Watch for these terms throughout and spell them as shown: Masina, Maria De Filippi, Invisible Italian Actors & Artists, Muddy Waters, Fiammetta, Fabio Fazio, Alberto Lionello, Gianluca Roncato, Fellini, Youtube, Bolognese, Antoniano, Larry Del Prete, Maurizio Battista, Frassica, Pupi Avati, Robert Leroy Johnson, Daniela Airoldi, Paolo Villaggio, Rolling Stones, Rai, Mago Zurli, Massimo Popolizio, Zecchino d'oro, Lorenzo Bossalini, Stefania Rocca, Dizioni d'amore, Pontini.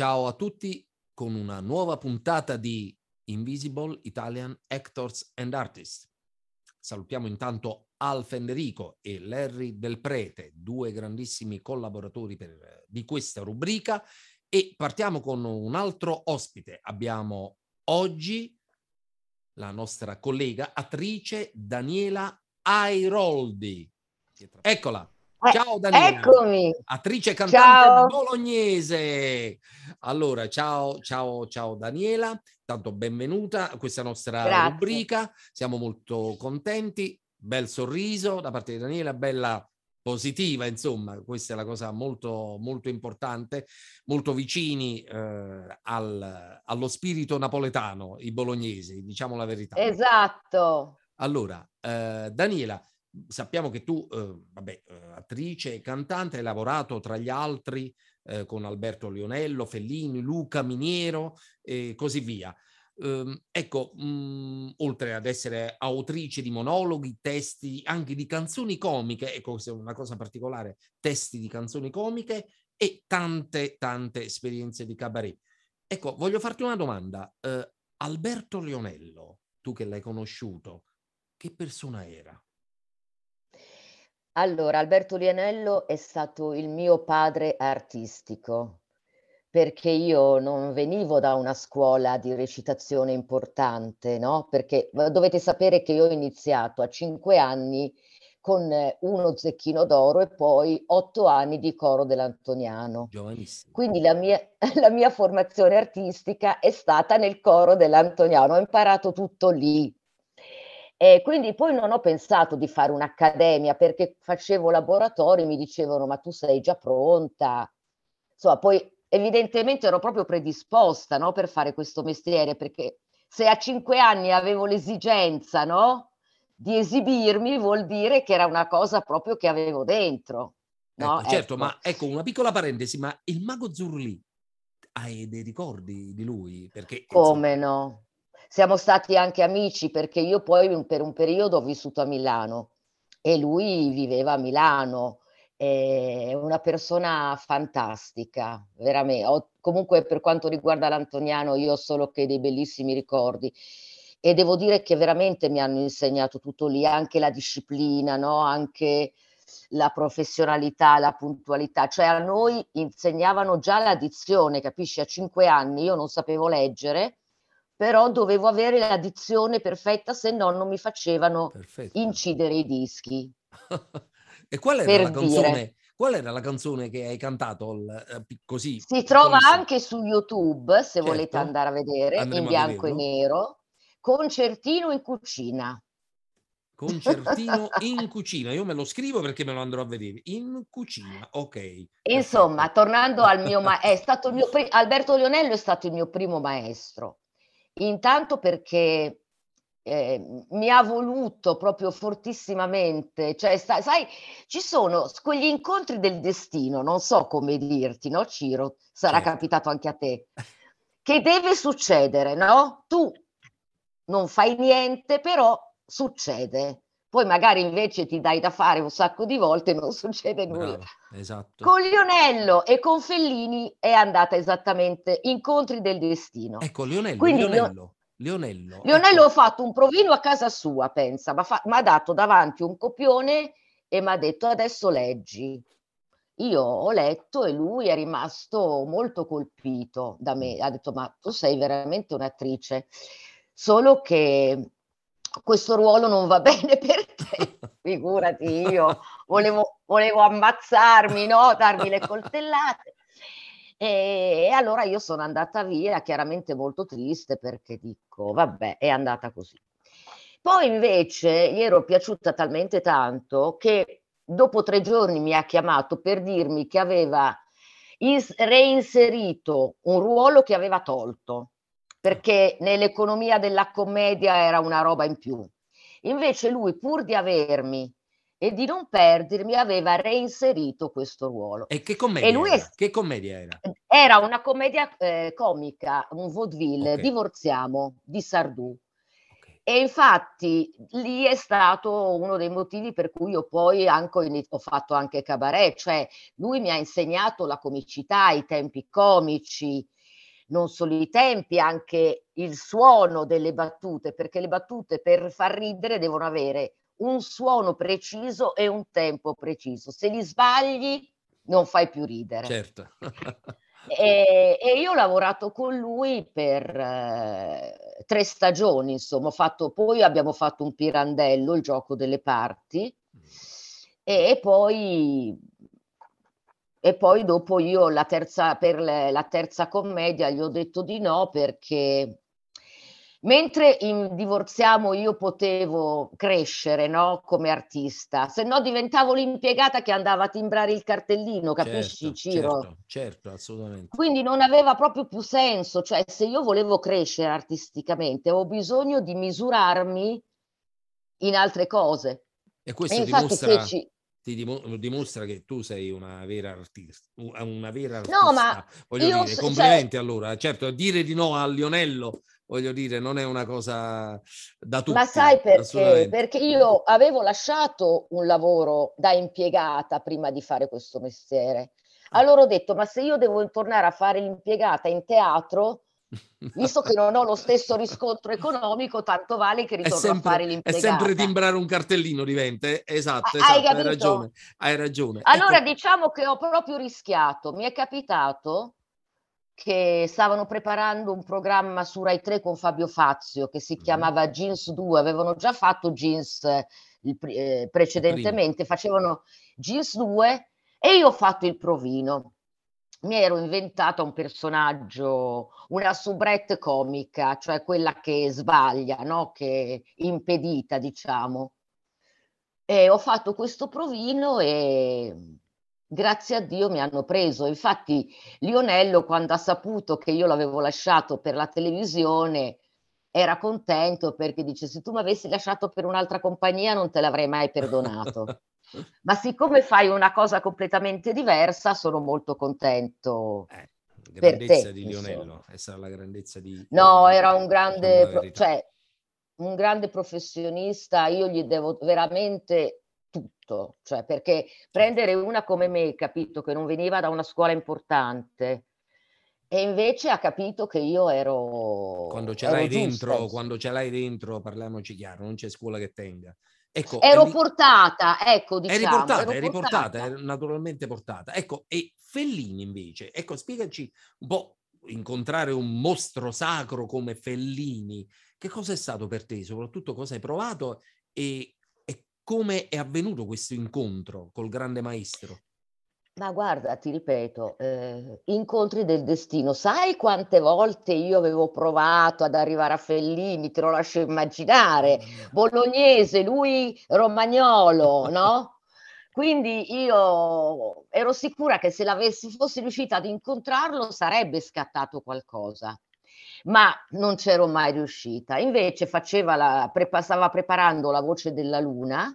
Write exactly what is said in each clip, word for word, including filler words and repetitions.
Ciao a tutti con una nuova puntata di Invisible Italian Actors and Artists. Salutiamo intanto Al Federico e Larry Del Prete, due grandissimi collaboratori per, di questa rubrica, e partiamo con un altro ospite. Abbiamo oggi la nostra collega attrice Daniela Airoldi. Eccola. Ciao Daniela. Eccomi. Attrice e cantante ciao. Bolognese. Allora, ciao, ciao, ciao Daniela. Tanto benvenuta a questa nostra Grazie. rubrica. Siamo molto contenti. Bel sorriso da parte di Daniela, bella positiva, insomma, questa è la cosa molto molto importante, molto vicini eh, al, allo spirito napoletano, i bolognesi, diciamo la verità. Esatto. Allora, eh, Daniela, sappiamo che tu, eh, vabbè, attrice e cantante, hai lavorato tra gli altri eh, con Alberto Lionello, Fellini, Luca Miniero e così via. Eh, ecco, mh, oltre ad essere autrice di monologhi, testi anche di canzoni comiche, ecco, questa è una cosa particolare, testi di canzoni comiche e tante, tante esperienze di cabaret. Ecco, voglio farti una domanda. Eh, Alberto Lionello, tu che l'hai conosciuto, che persona era? Allora, Alberto Lionello è stato il mio padre artistico, perché io non venivo da una scuola di recitazione importante, no? Perché dovete sapere che io ho iniziato a cinque anni con uno Zecchino d'oro e poi otto anni di coro dell'Antoniano. Giovanissimo. Quindi la mia, la mia formazione artistica è stata nel coro dell'Antoniano, ho imparato tutto lì. E quindi poi non ho pensato di fare un'accademia, perché facevo laboratori, mi dicevano ma tu sei già pronta, insomma, poi evidentemente ero proprio predisposta, no, per fare questo mestiere, perché se a cinque anni avevo l'esigenza, no, di esibirmi, vuol dire che era una cosa proprio che avevo dentro, no? Ecco, certo, ecco. Ma ecco una piccola parentesi, ma il Mago Zurli, hai dei ricordi di lui? Perché come insomma... no? Siamo stati anche amici, perché io poi per un periodo ho vissuto a Milano e lui viveva a Milano. È una persona fantastica, veramente. Ho, comunque per quanto riguarda l'Antoniano io ho solo che dei bellissimi ricordi e devo dire che veramente mi hanno insegnato tutto lì, anche la disciplina, no? Anche la professionalità, la puntualità, cioè a noi insegnavano già la dizione, capisci? A cinque anni io non sapevo leggere, però dovevo avere la dizione perfetta, se no non mi facevano Perfetto. incidere i dischi. E qual era, la canzone, qual era la canzone che hai cantato l, così? Si trova così. Anche su YouTube, se certo. volete andare a vedere, Andremo in bianco e nero, Concertino in cucina. Concertino in cucina, io me lo scrivo perché me lo andrò a vedere, in cucina, ok. Insomma, Perfetto. tornando al mio maestro, è stato il mio pr- Alberto Lionello è stato il mio primo maestro. Intanto perché eh, mi ha voluto proprio fortissimamente, cioè sta, sai, ci sono quegli incontri del destino, non so come dirti, no Ciro? Sarà certo. capitato anche a te, che deve succedere, no? Tu non fai niente, però succede. Poi magari invece ti dai da fare un sacco di volte e non succede nulla. Bravo, esatto. Con Lionello e con Fellini è andata esattamente incontri del destino. Ecco, Lionello, Quindi, Lionello, Lionello. Lionello ecco. ha fatto un provino a casa sua, pensa, ma fa- m'ha dato davanti un copione e mi ha detto adesso leggi. Io ho letto e lui è rimasto molto colpito da me. Ha detto ma tu sei veramente un'attrice, solo che... questo ruolo non va bene per te, figurati io, volevo, volevo ammazzarmi, no? Darmi le coltellate. E, e allora io sono andata via, chiaramente molto triste, perché dico, vabbè, è andata così. Poi invece gli ero piaciuta talmente tanto che dopo tre giorni mi ha chiamato per dirmi che aveva is- reinserito un ruolo che aveva tolto, perché nell'economia della commedia era una roba in più. Invece lui, pur di avermi e di non perdermi, aveva reinserito questo ruolo. E che commedia, e lui era? È... Che commedia era? Era una commedia eh, comica, un vaudeville, okay. Divorziamo, di Sardù. Okay. E infatti lì è stato uno dei motivi per cui io poi anche ho fatto anche cabaret, cioè lui mi ha insegnato la comicità, i tempi comici, non solo i tempi, anche il suono delle battute, perché le battute per far ridere devono avere un suono preciso e un tempo preciso. Se li sbagli non fai più ridere. Certo. E, e io ho lavorato con lui per eh, tre stagioni, insomma, ho fatto, poi abbiamo fatto un Pirandello, il gioco delle parti, e, e poi e poi dopo io la terza, per le, la terza commedia gli ho detto di no, perché mentre in Divorziamo io potevo crescere, no, come artista, se no diventavo l'impiegata che andava a timbrare il cartellino, capisci, certo, Ciro? Certo, certo, assolutamente. Quindi non aveva proprio più senso, cioè se io volevo crescere artisticamente ho bisogno di misurarmi in altre cose. E questo e dimostra, feci... ti dimostra che tu sei una vera artista, una vera artista. No, ma voglio io, dire, complimenti, cioè... allora, certo, dire di no a Lionello, voglio dire, non è una cosa da tutti. Ma sai perché? Perché io avevo lasciato un lavoro da impiegata prima di fare questo mestiere. Allora ho detto, ma se io devo tornare a fare l'impiegata in teatro, visto che non ho lo stesso riscontro economico, tanto vale che ritorno sempre a fare l'impiegata. È sempre timbrare un cartellino, diventa, esatto, esatto, hai, hai ragione, hai ragione. Allora, ecco, diciamo che ho proprio rischiato, mi è capitato... che stavano preparando un programma su Rai tre con Fabio Fazio che si chiamava Jeans due, avevano già fatto Jeans eh, precedentemente, facevano Jeans due e io ho fatto il provino. Mi ero inventata un personaggio, una soubrette comica, cioè quella che sbaglia, no? Che è impedita, diciamo. E ho fatto questo provino e... grazie a Dio mi hanno preso. Infatti Lionello, quando ha saputo che io l'avevo lasciato per la televisione, era contento, perché dice, se tu mi avessi lasciato per un'altra compagnia non te l'avrei mai perdonato, ma siccome fai una cosa completamente diversa sono molto contento. Eh, grandezza per te, di Lionello, essa era la grandezza di... No, era un grande, cioè, un grande professionista, io gli devo veramente... tutto, cioè, perché prendere una come me, capito, che non veniva da una scuola importante, e invece ha capito che io ero quando ce ero l'hai giusta, dentro, quando ce l'hai dentro, parliamoci chiaro, non c'è scuola che tenga. Ecco, ero eri, portata, ecco, diciamo, eri portata, eri portata, portata, naturalmente portata. Ecco, e Fellini invece, ecco, spiegaci un po', incontrare un mostro sacro come Fellini, che cosa è stato per te, soprattutto cosa hai provato e come è avvenuto questo incontro col grande maestro? Ma guarda, ti ripeto, eh, incontri del destino. Sai quante volte io avevo provato ad arrivare a Fellini, te lo lascio immaginare, bolognese, lui romagnolo, no? Quindi io ero sicura che se l'avessi, fossi riuscita ad incontrarlo sarebbe scattato qualcosa. Ma non c'ero mai riuscita. Invece faceva la, prepa, stava preparando La voce della luna,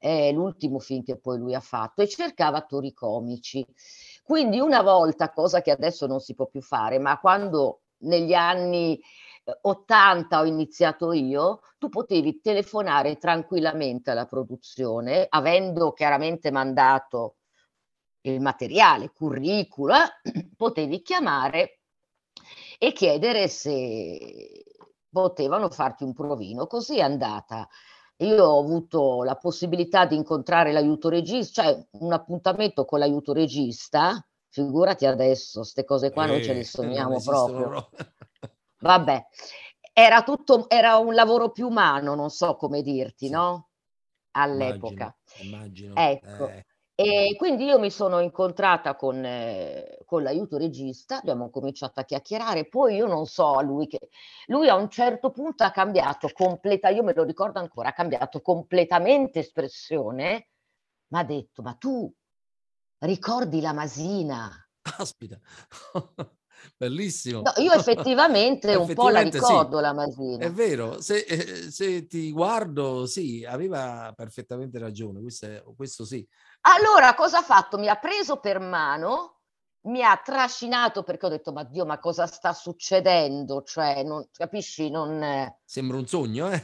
eh, l'ultimo film che poi lui ha fatto, e cercava attori comici. Quindi una volta, cosa che adesso non si può più fare, ma quando negli anni ottanta ho iniziato io, tu potevi telefonare tranquillamente alla produzione, avendo chiaramente mandato il materiale, curricula, potevi chiamare e chiedere se potevano farti un provino. Così è andata. Io ho avuto la possibilità di incontrare l'aiuto regista, cioè un appuntamento con l'aiuto regista, figurati adesso, queste cose qua eh, non ce le sogniamo proprio. Vabbè, era tutto, era un lavoro più umano, non so come dirti, sì, no? All'epoca. Immagino, immagino. Ecco. Eh. E quindi io mi sono incontrata con, eh, con l'aiuto regista, abbiamo cominciato a chiacchierare, poi io non so a lui che... Lui a un certo punto ha cambiato completa, io me lo ricordo ancora, ha cambiato completamente espressione, mi ha detto, ma tu ricordi la Masina? Aspita, bellissimo. No, io effettivamente un effettivamente po' la ricordo, sì, la Masina. È vero, se, se ti guardo, sì, aveva perfettamente ragione, questo, è, questo sì. Allora, cosa ha fatto? Mi ha preso per mano mi ha trascinato, perché ho detto, ma Dio, ma cosa sta succedendo? Cioè, non, capisci, non... Sembra un sogno, eh?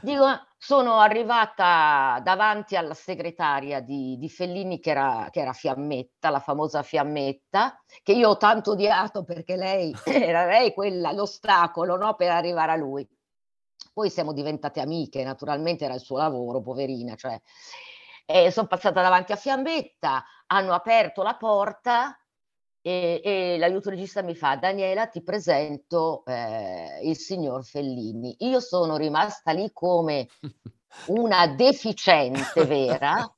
Dico, sono arrivata davanti alla segretaria di, di Fellini, che era, che era Fiammetta, la famosa Fiammetta, che io ho tanto odiato perché lei era lei quella, l'ostacolo, no, per arrivare a lui. Poi siamo diventate amiche, naturalmente era il suo lavoro, poverina, cioè... Eh, sono passata davanti a Fiammetta, hanno aperto la porta e, e l'aiuto regista mi fa: Daniela, ti presento eh, il signor Fellini. Io sono rimasta lì come una deficiente vera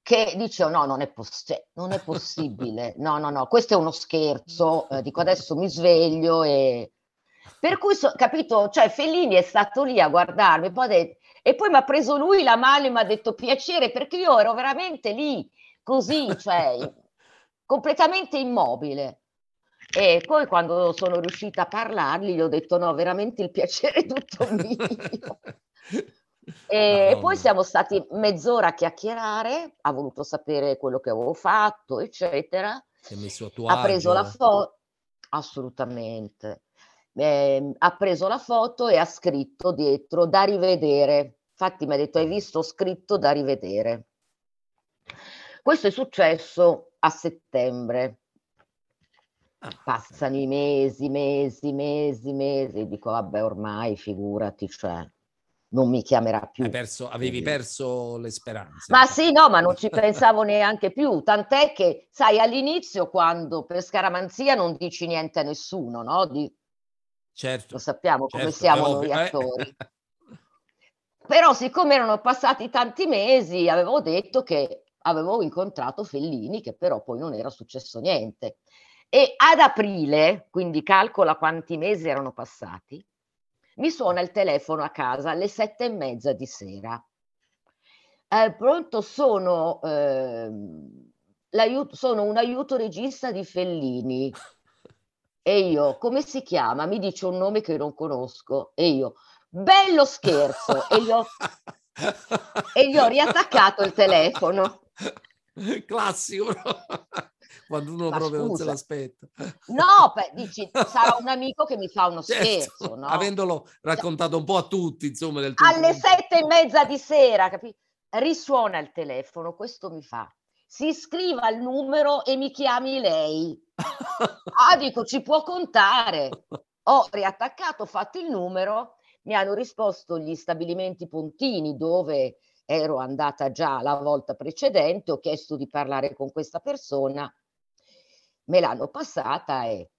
che dice: oh, no, non è, poss- cioè, non è possibile, no, no, no, questo è uno scherzo, eh, dico adesso mi sveglio e... Per cui, so, capito, cioè Fellini è stato lì a guardarmi, poi ha detto... E poi mi ha preso lui la mano e mi ha detto piacere, perché io ero veramente lì, così, cioè, completamente immobile. E poi quando sono riuscita a parlargli gli ho detto no, veramente il piacere è tutto mio. E oh, poi siamo stati mezz'ora a chiacchierare, ha voluto sapere quello che avevo fatto, eccetera. Si è messo a tuo agio. Ha preso la foto, assolutamente. Eh, ha preso la foto e ha scritto dietro da rivedere. Infatti mi ha detto: hai visto, scritto da rivedere. Questo è successo a settembre. Passano i mesi, mesi, mesi, mesi. Dico vabbè, ormai figurati, cioè non mi chiamerà più. Hai perso, avevi perso le speranze. Ma sì, no, ma non ci pensavo neanche più, tant'è che sai all'inizio, quando per scaramanzia non dici niente a nessuno, no? Di, certo, lo sappiamo come certo, siamo noi attori. Eh. Però siccome erano passati tanti mesi, avevo detto che avevo incontrato Fellini, che però poi non era successo niente. E ad aprile, quindi calcola quanti mesi erano passati, mi suona il telefono a casa alle sette e mezza di sera. Eh, pronto, sono, eh, l'aiuto, sono un aiuto regista di Fellini. E io, come si chiama? Mi dice un nome che io non conosco. E io, bello scherzo. E gli ho, e gli ho riattaccato il telefono. Classico. Quando uno ma proprio scusa, non se l'aspetta. No, beh, dici, sarà un amico che mi fa uno certo, scherzo. No? Avendolo raccontato un po' a tutti, insomma. Del Alle punto. sette e mezza di sera, capito? Risuona il telefono, questo mi fa. Si iscriva al numero e mi chiami lei. Ah, dico, ci può contare. Ho riattaccato, ho fatto il numero, mi hanno risposto gli stabilimenti Pontini, dove ero andata già la volta precedente, ho chiesto di parlare con questa persona, me l'hanno passata e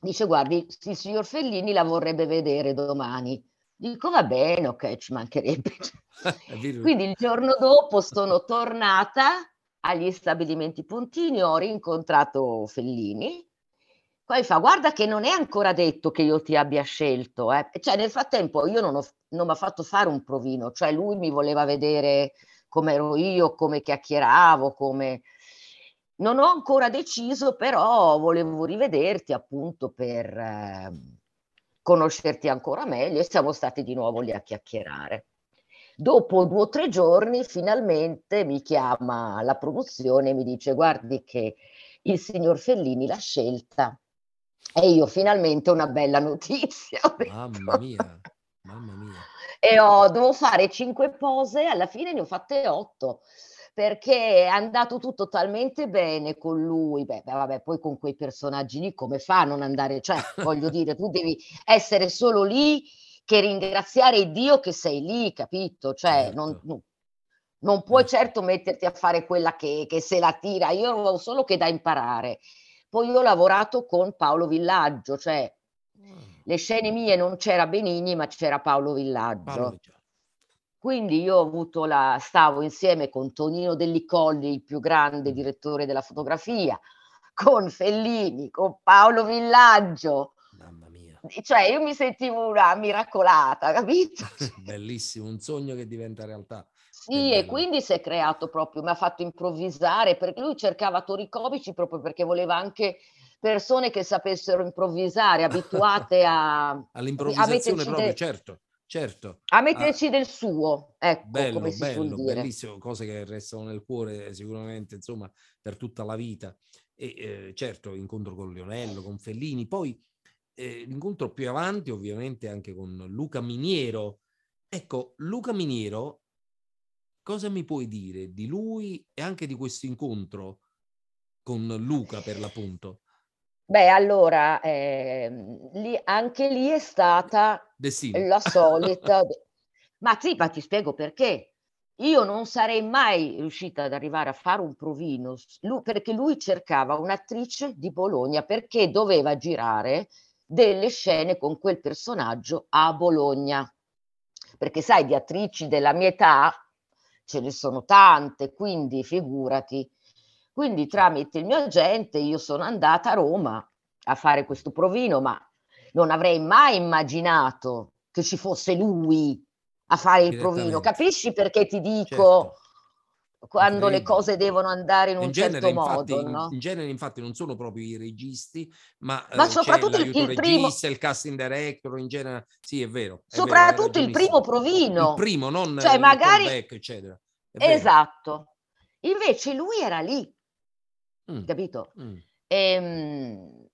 dice guardi, il signor Fellini la vorrebbe vedere domani. Dico va bene, ok, ci mancherebbe. Quindi il giorno dopo sono tornata agli stabilimenti Pontini, ho rincontrato Fellini, poi fa guarda che non è ancora detto che io ti abbia scelto, eh. Cioè nel frattempo io non, ho, non mi ha fatto fare un provino, cioè lui mi voleva vedere come ero io, come chiacchieravo, come... Non ho ancora deciso, però volevo rivederti appunto per eh, conoscerti ancora meglio, e siamo stati di nuovo lì a chiacchierare. Dopo due o tre giorni finalmente mi chiama la produzione e mi dice guardi che il signor Fellini l'ha scelta, e io finalmente una bella notizia. Mamma mia, mamma mia. E ho, dovevo fare cinque pose, alla fine ne ho fatte otto, perché è andato tutto talmente bene con lui. Beh, beh vabbè, poi con quei personaggi lì come fa a non andare, cioè voglio dire, tu devi essere solo lì, che ringraziare Dio che sei lì, capito? Cioè certo. non, non puoi certo metterti a fare quella che, che se la tira, io avevo solo che da imparare. Poi io ho lavorato con Paolo Villaggio, cioè le scene mie non c'era Benigni ma c'era Paolo Villaggio, quindi io ho avuto la stavo insieme con Tonino Dellicolli, il più grande direttore della fotografia, con Fellini, con Paolo Villaggio. Mamma mia. Cioè io mi sentivo una miracolata, capito? Bellissimo, un sogno che diventa realtà. Sì, e quindi si è creato proprio, mi ha fatto improvvisare, perché lui cercava attori comici proprio perché voleva anche persone che sapessero improvvisare, abituate a all'improvvisazione a proprio, de... certo, Certo. A metterci ah, del suo, ecco, bello, come si bello, suol dire. Bellissimo, cose che restano nel cuore sicuramente, insomma, per tutta la vita. E eh, certo, l'incontro con Lionello, con Fellini, poi eh, l'incontro più avanti ovviamente anche con Luca Miniero. Ecco, Luca Miniero, cosa mi puoi dire di lui e anche di questo incontro con Luca, per l'appunto? Beh, allora, eh, lì, anche lì è stata Destino. La solita... Ma sì, ma ti spiego perché. Io non sarei mai riuscita ad arrivare a fare un provino, lui, perché lui cercava un'attrice di Bologna, perché doveva girare delle scene con quel personaggio a Bologna. Perché sai, di attrici della mia età ce ne sono tante, quindi figurati. Quindi tramite il mio agente io sono andata a Roma a fare questo provino, ma non avrei mai immaginato che ci fosse lui a fare il provino. Capisci perché ti dico, certo, quando le cose devono andare in un in genere, certo infatti, modo? No? In genere infatti non sono proprio i registi, ma, ma eh, soprattutto il, il primo regista, il casting director, in genere sì, è vero. È soprattutto vero, è il primo provino. Il primo, non cioè, il magari... callback, eccetera. È esatto. Vero. Invece lui era lì. Mm. Capito? Mm. E, um,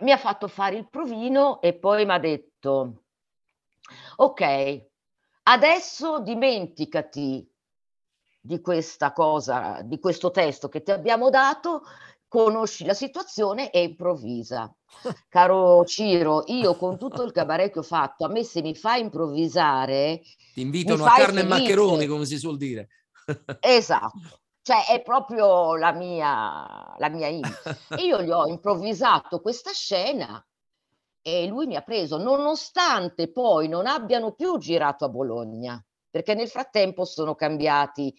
mi ha fatto fare il provino e poi mi ha detto: ok, adesso dimenticati di questa cosa, di questo testo che ti abbiamo dato, conosci la situazione e improvvisa. Caro Ciro, io con tutto il cabaret che ho fatto, a me se mi fai improvvisare, ti invitano a carne e maccheroni, come si suol dire. Esatto. Cioè è proprio la mia, la mia e io gli ho improvvisato questa scena e lui mi ha preso, nonostante poi non abbiano più girato a Bologna, perché nel frattempo sono cambiati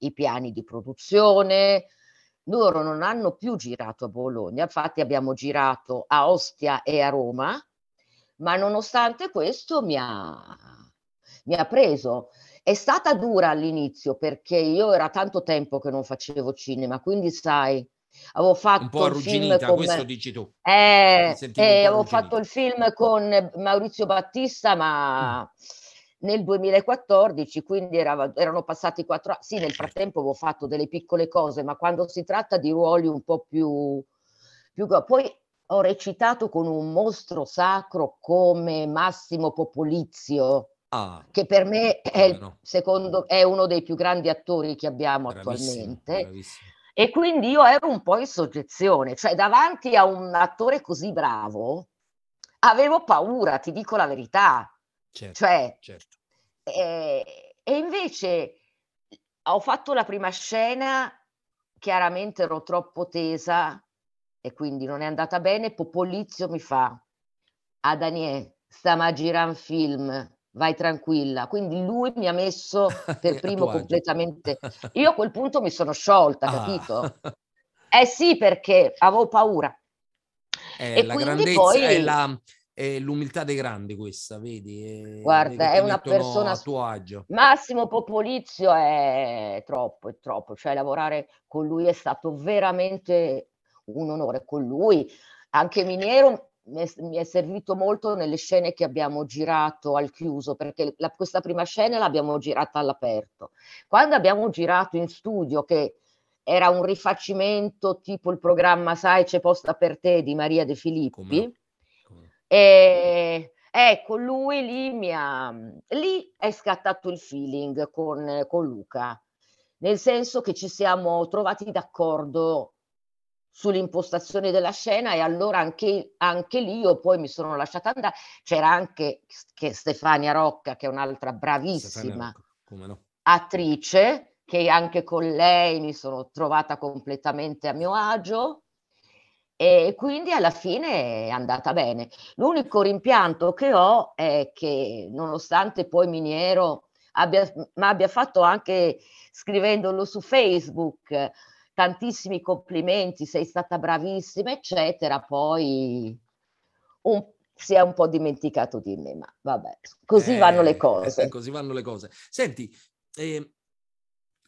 i piani di produzione, loro non hanno più girato a Bologna, infatti abbiamo girato a Ostia e a Roma, ma nonostante questo mi ha, mi ha preso. È stata dura all'inizio perché io era tanto tempo che non facevo cinema, quindi sai, avevo fatto un po' arrugginita, film con... questo dici tu. Eh, eh, avevo fatto il film con Maurizio Battista, ma mm. nel duemilaquattordici, quindi era, erano passati quattro anni. Sì, nel frattempo avevo fatto delle piccole cose, ma quando si tratta di ruoli un po' più... più... Poi ho recitato con un mostro sacro come Massimo Popolizio, ah, che per me è, no. secondo, è uno dei più grandi attori che abbiamo bravissimo, attualmente bravissimo. E quindi io ero un po' in soggezione, cioè davanti a un attore così bravo avevo paura, ti dico la verità, certo, cioè, certo. Eh, e invece ho fatto la prima scena, chiaramente ero troppo tesa e quindi non è andata bene. Popolizio mi fa: a Daniele stiamo a girare un film, vai tranquilla. Quindi lui mi ha messo per primo completamente. Io a quel punto mi sono sciolta, ah. capito? Eh sì, perché avevo paura. È e la grandezza, poi... è, la, è l'umiltà dei grandi questa, vedi? È, guarda, è una persona a tuo agio. Massimo Popolizio è troppo, è troppo. Cioè lavorare con lui è stato veramente un onore. Con lui, anche Miniero... Mi è, mi è servito molto nelle scene che abbiamo girato al chiuso, perché la, questa prima scena l'abbiamo girata all'aperto. Quando abbiamo girato in studio, che era un rifacimento tipo il programma Sai c'è posta per te di Maria De Filippi, e, ecco lui lì mi ha, lì è scattato il feeling con, con Luca, nel senso che ci siamo trovati d'accordo sull'impostazione della scena e allora anche, anche lì io poi mi sono lasciata andare. C'era anche che Stefania Rocca, che è un'altra bravissima Rocca, come no. attrice, che anche con lei mi sono trovata completamente a mio agio e quindi alla fine è andata bene. L'unico rimpianto che ho è che nonostante poi Miniero abbia, ma abbia fatto anche scrivendolo su Facebook tantissimi complimenti, sei stata bravissima, eccetera, poi un, si è un po' dimenticato di me, ma vabbè, così eh, vanno le cose. Eh, così vanno le cose. Senti, eh,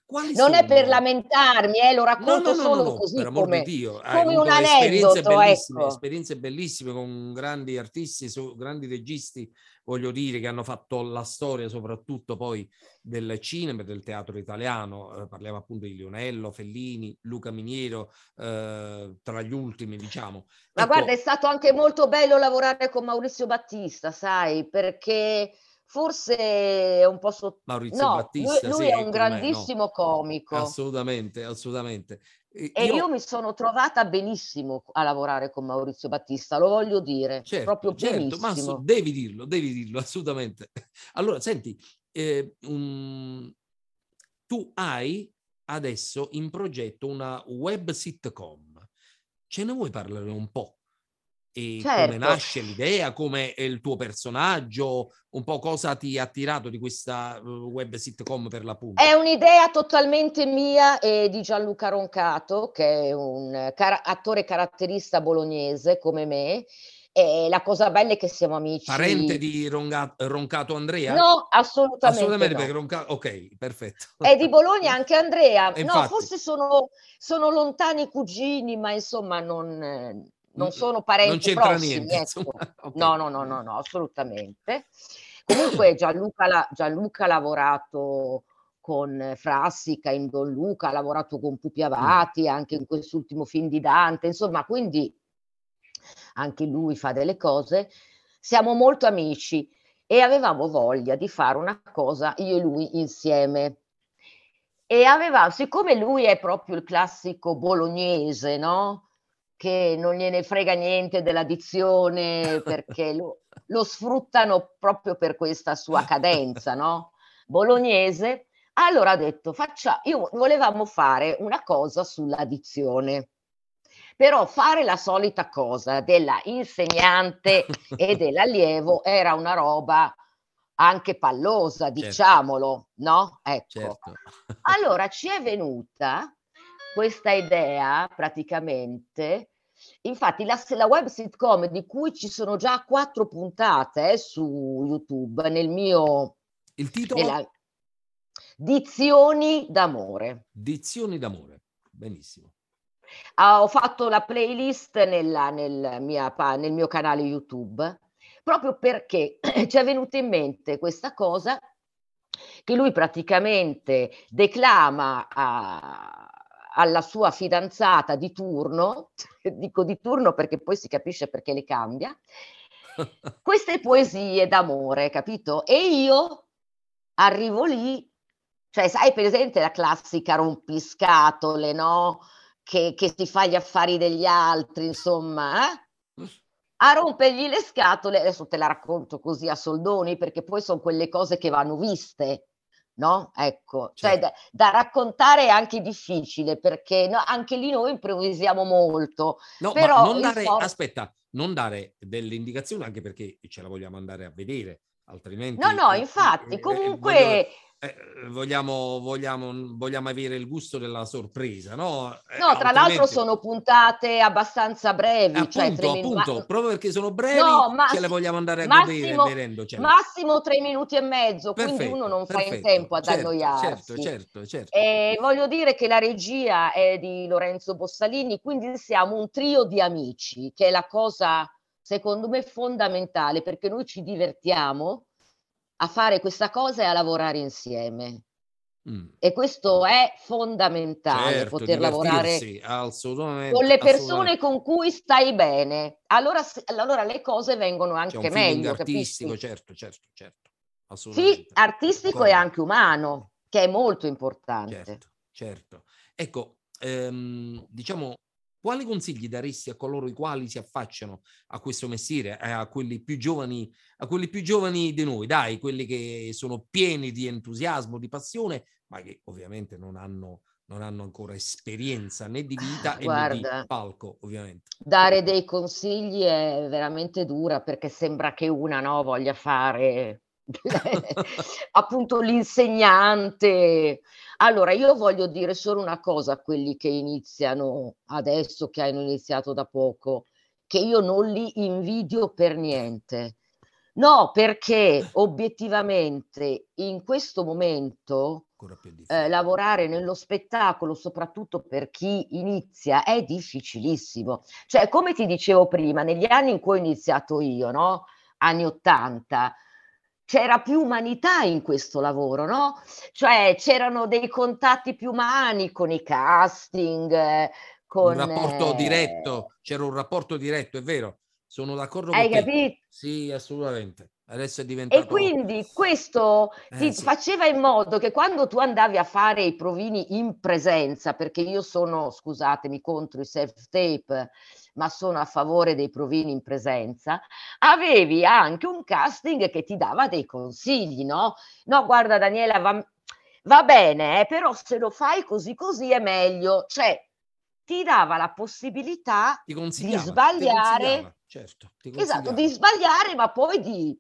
Quali non sono? È per lamentarmi, eh, lo racconto no, no, no, solo no, no, così per amor come, di Dio. Hai come un aneddoto. Ecco. Esperienze bellissime con grandi artisti, grandi registi, voglio dire, che hanno fatto la storia soprattutto poi del cinema e del teatro italiano. Eh, parliamo appunto di Lionello, Fellini, Luca Miniero, eh, tra gli ultimi, diciamo. Ma ecco, guarda, è stato anche molto bello lavorare con Maurizio Battista, sai, perché... Forse è un po' sotto... Maurizio no, Battista, lui, lui sì, è un grandissimo me, no. comico. Assolutamente, assolutamente. E, e io... io mi sono trovata benissimo a lavorare con Maurizio Battista, lo voglio dire, certo, proprio certo, benissimo. Ma devi dirlo, devi dirlo, assolutamente. Allora, senti, eh, um, tu hai adesso in progetto una web sitcom. Ce ne vuoi parlare un po'? E certo. Come nasce l'idea, come è il tuo personaggio, un po' cosa ti ha attirato di questa web sitcom per l'appunto? È un'idea totalmente mia e di Gianluca Roncato, che è un car- attore caratterista bolognese come me. E la cosa bella è che siamo amici. Parente di Ronga- Roncato Andrea? No, assolutamente, assolutamente no. Ronca- ok, perfetto. È di Bologna anche Andrea. E no, infatti. Forse sono, sono lontani cugini, ma insomma non... Non sono parenti non c'entra prossimi, niente, ecco. Okay. No, no, no, no, no, assolutamente. Comunque Gianluca, la, Gianluca ha lavorato con Frassica, in Don Luca, ha lavorato con Pupi Avati, anche in quest'ultimo film di Dante, insomma, quindi anche lui fa delle cose. Siamo molto amici e avevamo voglia di fare una cosa, io e lui insieme. E avevamo, siccome lui è proprio il classico bolognese, no? Che non gliene frega niente della dizione perché lo, lo sfruttano proprio per questa sua cadenza, no? Bolognese. Allora ha detto, faccia, io volevamo fare una cosa sulla dizione, però fare la solita cosa della insegnante e dell'allievo era una roba anche pallosa, diciamolo, certo. No? Ecco. Certo. Allora ci è venuta questa idea praticamente, infatti la, la web sitcom di cui ci sono già quattro puntate eh, su YouTube, nel mio... Il titolo? Nella... Dizioni d'amore. Dizioni d'amore, benissimo. Ah, ho fatto la playlist nella, nel, mia, nel mio canale YouTube, proprio perché ci è venuta in mente questa cosa che lui praticamente declama a... alla sua fidanzata di turno, dico di turno perché poi si capisce perché le cambia, queste poesie d'amore, capito? E io arrivo lì, cioè sai presente la classica rompiscatole, no? Che, che si fa gli affari degli altri, insomma, eh? A rompergli le scatole, adesso te la racconto così a soldoni perché poi sono quelle cose che vanno viste. No? Ecco, cioè, cioè da, da raccontare è anche difficile perché no, anche lì noi improvvisiamo molto. No, però non dare, so... aspetta, non dare delle indicazioni anche perché ce la vogliamo andare a vedere, altrimenti... No, no, infatti, eh, comunque... Eh, eh, vogliamo, vogliamo, vogliamo avere il gusto della sorpresa, no? Eh, no, tra altrimenti... l'altro sono puntate abbastanza brevi. Eh, appunto, cioè tre appunto, minu... proprio perché sono brevi no, ma... ce le vogliamo andare a massimo, godere vedendocele. Massimo tre minuti e mezzo, perfetto, quindi uno non perfetto, fa in tempo ad certo, annoiarsi. Certo, certo, certo. Eh, voglio dire che la regia è di Lorenzo Bossalini, quindi siamo un trio di amici, che è la cosa, secondo me, fondamentale, perché noi ci divertiamo a fare questa cosa e a lavorare insieme mm. e questo è fondamentale, certo, poter lavorare con le persone con cui stai bene, allora, allora le cose vengono anche cioè meglio, artistico, capisci? certo certo certo assolutamente. Sì, artistico e anche umano, che è molto importante, certo, certo. Ecco, ehm, diciamo, quali consigli daresti a coloro i quali si affacciano a questo mestiere, a quelli più giovani, a quelli più giovani di noi, dai, quelli che sono pieni di entusiasmo, di passione, ma che ovviamente non hanno, non hanno ancora esperienza né di vita Guarda, e né di palco, ovviamente. Dare dei consigli è veramente dura perché sembra che una no, voglia fare appunto l'insegnante. Allora io voglio dire solo una cosa a quelli che iniziano adesso, che hanno iniziato da poco, che io non li invidio per niente, No, perché obiettivamente in questo momento eh, lavorare nello spettacolo, soprattutto per chi inizia, è difficilissimo. Cioè, come ti dicevo prima, negli anni in cui ho iniziato io, no? anni ottanta, c'era più umanità in questo lavoro, no? Cioè, c'erano dei contatti più umani con i casting, eh, con... Un rapporto eh... diretto, c'era un rapporto diretto, è vero. Sono d'accordo con te. Hai capito? Sì, assolutamente. Adesso è diventato... E quindi questo eh, ti sì. faceva in modo che quando tu andavi a fare i provini in presenza, perché io sono, scusatemi, contro i self-tape, ma sono a favore dei provini in presenza, avevi anche un casting che ti dava dei consigli, no? No, guarda Daniela, va, va bene, eh, però se lo fai così così è meglio. Cioè, ti dava la possibilità di sbagliare... Certo, ti esatto, di sbagliare, ma poi di,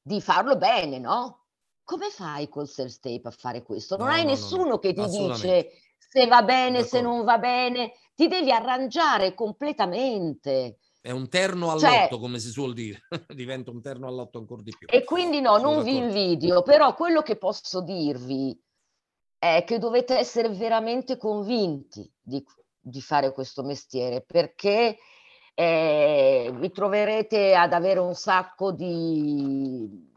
di farlo bene, no? Come fai col self-tape a fare questo? Non no, hai no, nessuno no, che ti dice se va bene, d'accordo, se non va bene, ti devi arrangiare completamente. È un terno all'otto, cioè, come si suol dire, diventa un terno all'otto ancora di più. E quindi no, sono non vi invidio, però quello che posso dirvi è che dovete essere veramente convinti di, di fare questo mestiere, perché... Eh, vi troverete ad avere un sacco di,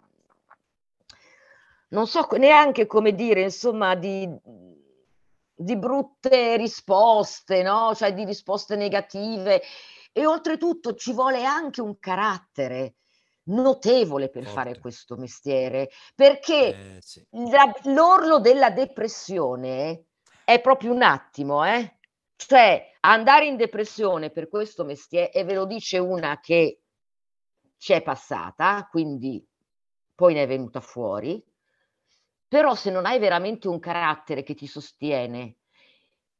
non so neanche come dire, insomma, di, di brutte risposte, no? Cioè di risposte negative, e oltretutto ci vuole anche un carattere notevole per Forte. fare questo mestiere, perché eh, sì. l'orlo della depressione è proprio un attimo, eh? Cioè andare in depressione per questo mestiere, e ve lo dice una che c'è passata, quindi poi ne è venuta fuori, però se non hai veramente un carattere che ti sostiene,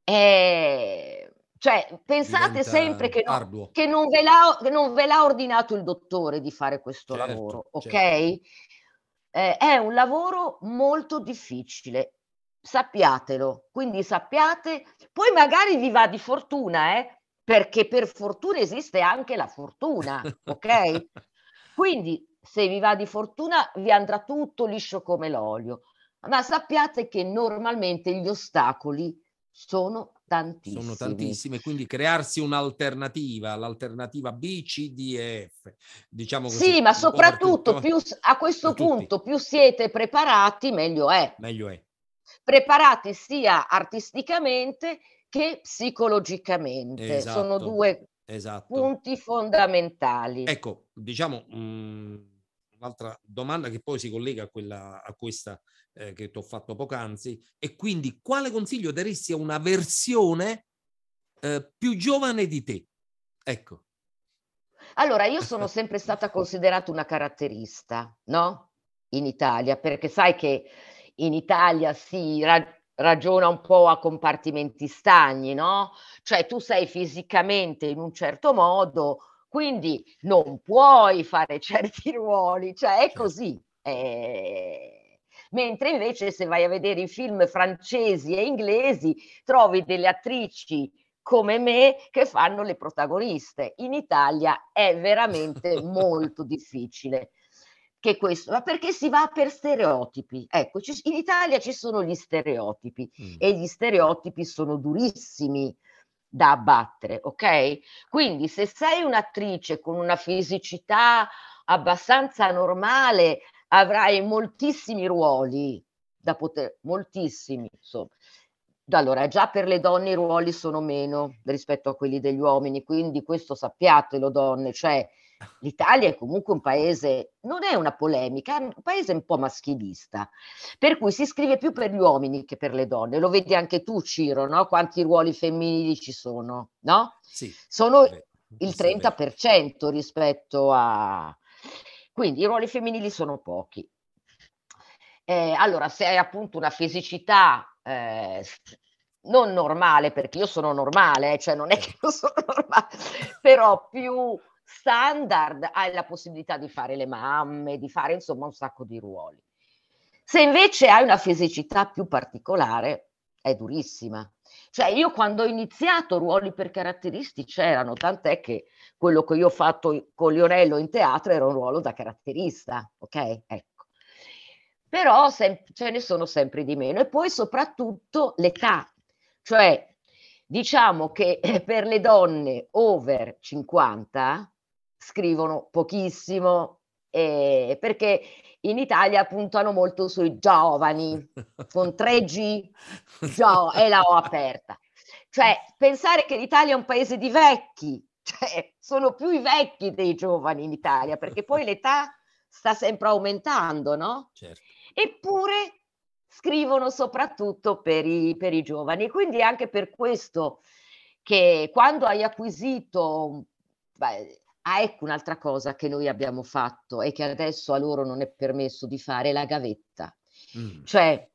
eh, cioè pensate sempre che non, che, non ve l'ha, che non ve l'ha ordinato il dottore di fare questo certo, lavoro, ok? Certo. Eh, è un lavoro molto difficile. Sappiatelo, quindi sappiate, poi magari vi va di fortuna, eh? Perché per fortuna esiste anche la fortuna, ok? Quindi se vi va di fortuna vi andrà tutto liscio come l'olio, ma sappiate che normalmente gli ostacoli sono tantissimi. Sono tantissime, quindi crearsi un'alternativa, l'alternativa B, C, D e F, diciamo così. Sì, ma soprattutto più, a questo punto più siete preparati, meglio è. Meglio è. Preparati sia artisticamente che psicologicamente, esatto, sono due esatto. punti fondamentali. Ecco, diciamo mh, un'altra domanda che poi si collega a quella, a questa eh, che ti ho fatto poc'anzi, e quindi quale consiglio daresti a una versione eh, più giovane di te? Ecco. Allora, io sono sempre stata considerata una caratterista, no? In Italia, perché sai che in Italia si ra- ragiona un po' a compartimenti stagni, no? Cioè tu sei fisicamente in un certo modo, quindi non puoi fare certi ruoli, cioè è così. Eh... Mentre invece se vai a vedere i film francesi e inglesi trovi delle attrici come me che fanno le protagoniste. In Italia è veramente molto difficile. Che questo, ma perché si va per stereotipi. Ecco, ci, in Italia ci sono gli stereotipi mm. e gli stereotipi sono durissimi da abbattere, ok? Quindi se sei un'attrice con una fisicità abbastanza normale avrai moltissimi ruoli da poter, moltissimi insomma. Allora già per le donne i ruoli sono meno rispetto a quelli degli uomini, quindi questo sappiatelo donne, cioè l'Italia è comunque un paese, non è una polemica, è un paese un po' maschilista, per cui si scrive più per gli uomini che per le donne, lo vedi anche tu Ciro, no? Quanti ruoli femminili ci sono, no? Sì, sono vabbè, il trenta per cento rispetto a... Quindi i ruoli femminili sono pochi. Eh, allora se hai appunto una fisicità... Eh, non normale, perché io sono normale, cioè non è che non sono normale, però più standard hai la possibilità di fare le mamme, di fare insomma un sacco di ruoli. Se invece hai una fisicità più particolare è durissima, Cioè io quando ho iniziato ruoli per caratteristi c'erano, tant'è che quello che io ho fatto con Lionello in teatro era un ruolo da caratterista, ok? Ecco. Però se, ce ne sono sempre di meno. E poi soprattutto l'età, cioè diciamo che per le donne over cinquanta scrivono pochissimo, eh, perché in Italia puntano molto sui giovani, con tre G gio- e la O aperta. Cioè, pensare che l'Italia è un paese di vecchi, cioè, sono più i vecchi dei giovani in Italia, perché poi l'età sta sempre aumentando, no? Certo. Eppure scrivono soprattutto per i, per i giovani, quindi anche per questo che quando hai acquisito... Beh, ah, ecco un'altra cosa che noi abbiamo fatto e che adesso a loro non è permesso di fare, la gavetta. Mm. Cioè,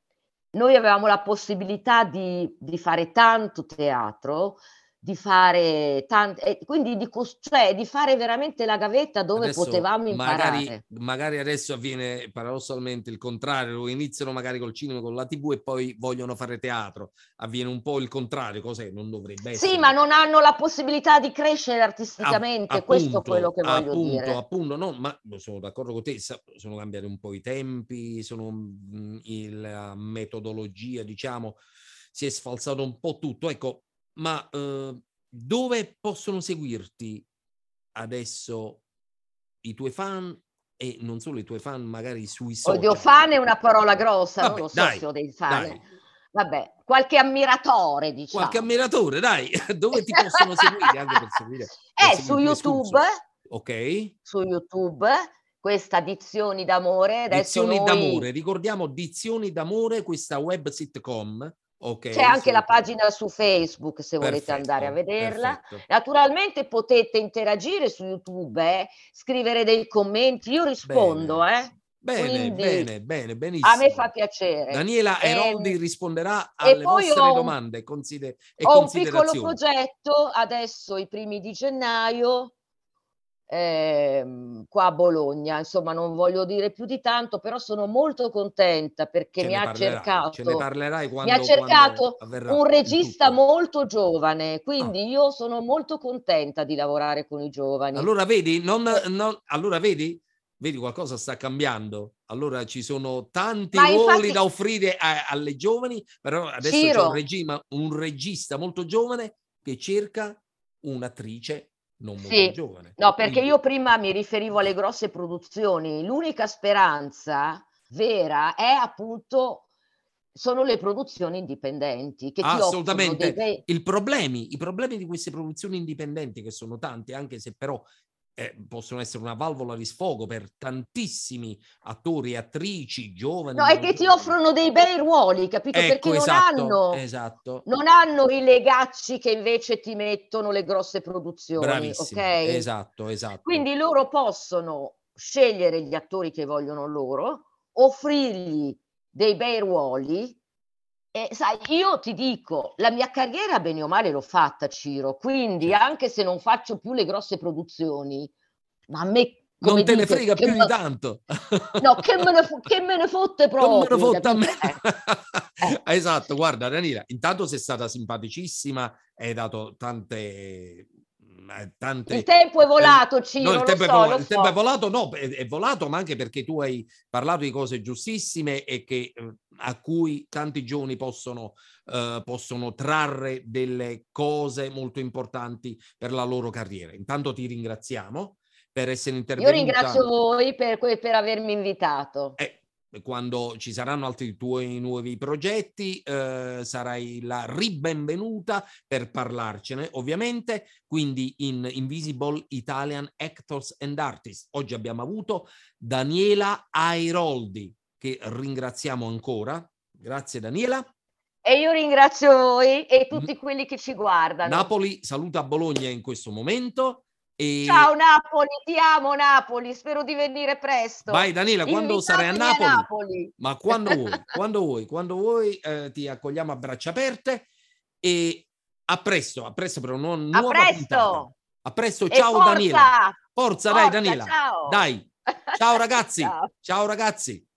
noi avevamo la possibilità di, di fare tanto teatro, di fare tanto, eh, quindi di, cioè, di fare veramente la gavetta dove adesso potevamo imparare. Magari, magari adesso avviene paradossalmente il contrario, iniziano magari col cinema, con la tivù e poi vogliono fare teatro. Avviene un po' il contrario, cos'è? Non dovrebbe essere. Sì, ma non hanno la possibilità di crescere artisticamente, a, questo appunto, è quello che voglio appunto, dire. Appunto, no, ma sono d'accordo con te, sono cambiati un po' i tempi, sono mh, il, la metodologia, diciamo, si è sfalsato un po' tutto, ecco. Ma eh, dove possono seguirti adesso i tuoi fan e non solo i tuoi fan, magari sui social? Oddio, fan è una parola grossa, vabbè, non lo so dai, se ho dei fan. Dai. Vabbè, qualche ammiratore, diciamo. Qualche ammiratore, dai. Dove ti possono seguire? Anche per seguire, per eh, seguire su YouTube. Ok. Su YouTube, questa Dizioni d'amore. Adesso Dizioni noi... d'amore, ricordiamo Dizioni d'amore, questa web sitcom. Okay, c'è anche la pagina su Facebook se perfetto, volete andare a vederla. Perfetto. Naturalmente potete interagire su YouTube, eh? Scrivere dei commenti, io rispondo. Bene, eh? bene, Quindi, bene, bene, benissimo. A me fa piacere. Daniela Airoldi e, risponderà alle vostre ho, domande consider- e ho considerazioni. Ho un piccolo progetto adesso i primi di gennaio Eh, qua a Bologna, insomma non voglio dire più di tanto, però sono molto contenta perché mi ha, cercato, ce ne parlerai quando, mi ha cercato un regista tutto. molto giovane, quindi ah. io sono molto contenta di lavorare con i giovani. Allora vedi, non, non, allora vedi, vedi qualcosa sta cambiando, allora ci sono tanti Ma ruoli infatti... da offrire a, alle giovani, però adesso Ciro. c'è un, regima, un regista molto giovane che cerca un'attrice non molto sì. giovane. No, perché Quindi. io prima mi riferivo alle grosse produzioni. L'unica speranza vera è appunto sono le produzioni indipendenti che ti assolutamente dei... il problemi, i problemi di queste produzioni indipendenti che sono tanti, anche se però eh, possono essere una valvola di sfogo per tantissimi attori e attrici giovani. No, è che ti offrono dei bei ruoli, capito? Ecco, perché non esatto, hanno esatto. non hanno i legacci che invece ti mettono le grosse produzioni. Bravissimo, ok? Esatto, esatto. Quindi loro possono scegliere gli attori che vogliono loro, offrirgli dei bei ruoli. E sai, io ti dico, la mia carriera bene o male l'ho fatta, Ciro, quindi anche se non faccio più le grosse produzioni, ma a me come non te dite, ne frega più di tanto. No, che me ne, che me ne fotte proprio. Che me ne fotte a me. Eh. Eh. Esatto, guarda Daniela, intanto sei stata simpaticissima, hai dato tante... Tante... Il tempo è volato, Ciro, no, il tempo, lo so, è, volato, lo il tempo so. è volato, no, è, è volato, ma anche perché tu hai parlato di cose giustissime e che, a cui tanti giovani possono, eh, possono trarre delle cose molto importanti per la loro carriera. Intanto ti ringraziamo per essere intervenuta. Io ringrazio voi per, per avermi invitato. Eh. Quando ci saranno altri tuoi nuovi progetti eh, sarai la ribenvenuta per parlarcene ovviamente, quindi in Invisible Italian Actors and Artists oggi abbiamo avuto Daniela Airoldi che ringraziamo ancora, grazie Daniela. E io ringrazio voi e tutti quelli che ci guardano. Napoli saluta Bologna in questo momento. E... Ciao Napoli, ti amo Napoli, spero di venire presto. Vai Daniela, quando Invitatemi sarai a Napoli, a Napoli. Ma quando vuoi, quando vuoi, quando vuoi eh, ti accogliamo a braccia aperte e a presto, a presto per una nuova a presto. puntata. A presto, ciao forza, Daniela. Forza, forza dai Daniela. Ciao. Dai. Ciao ragazzi. Ciao, ciao ragazzi.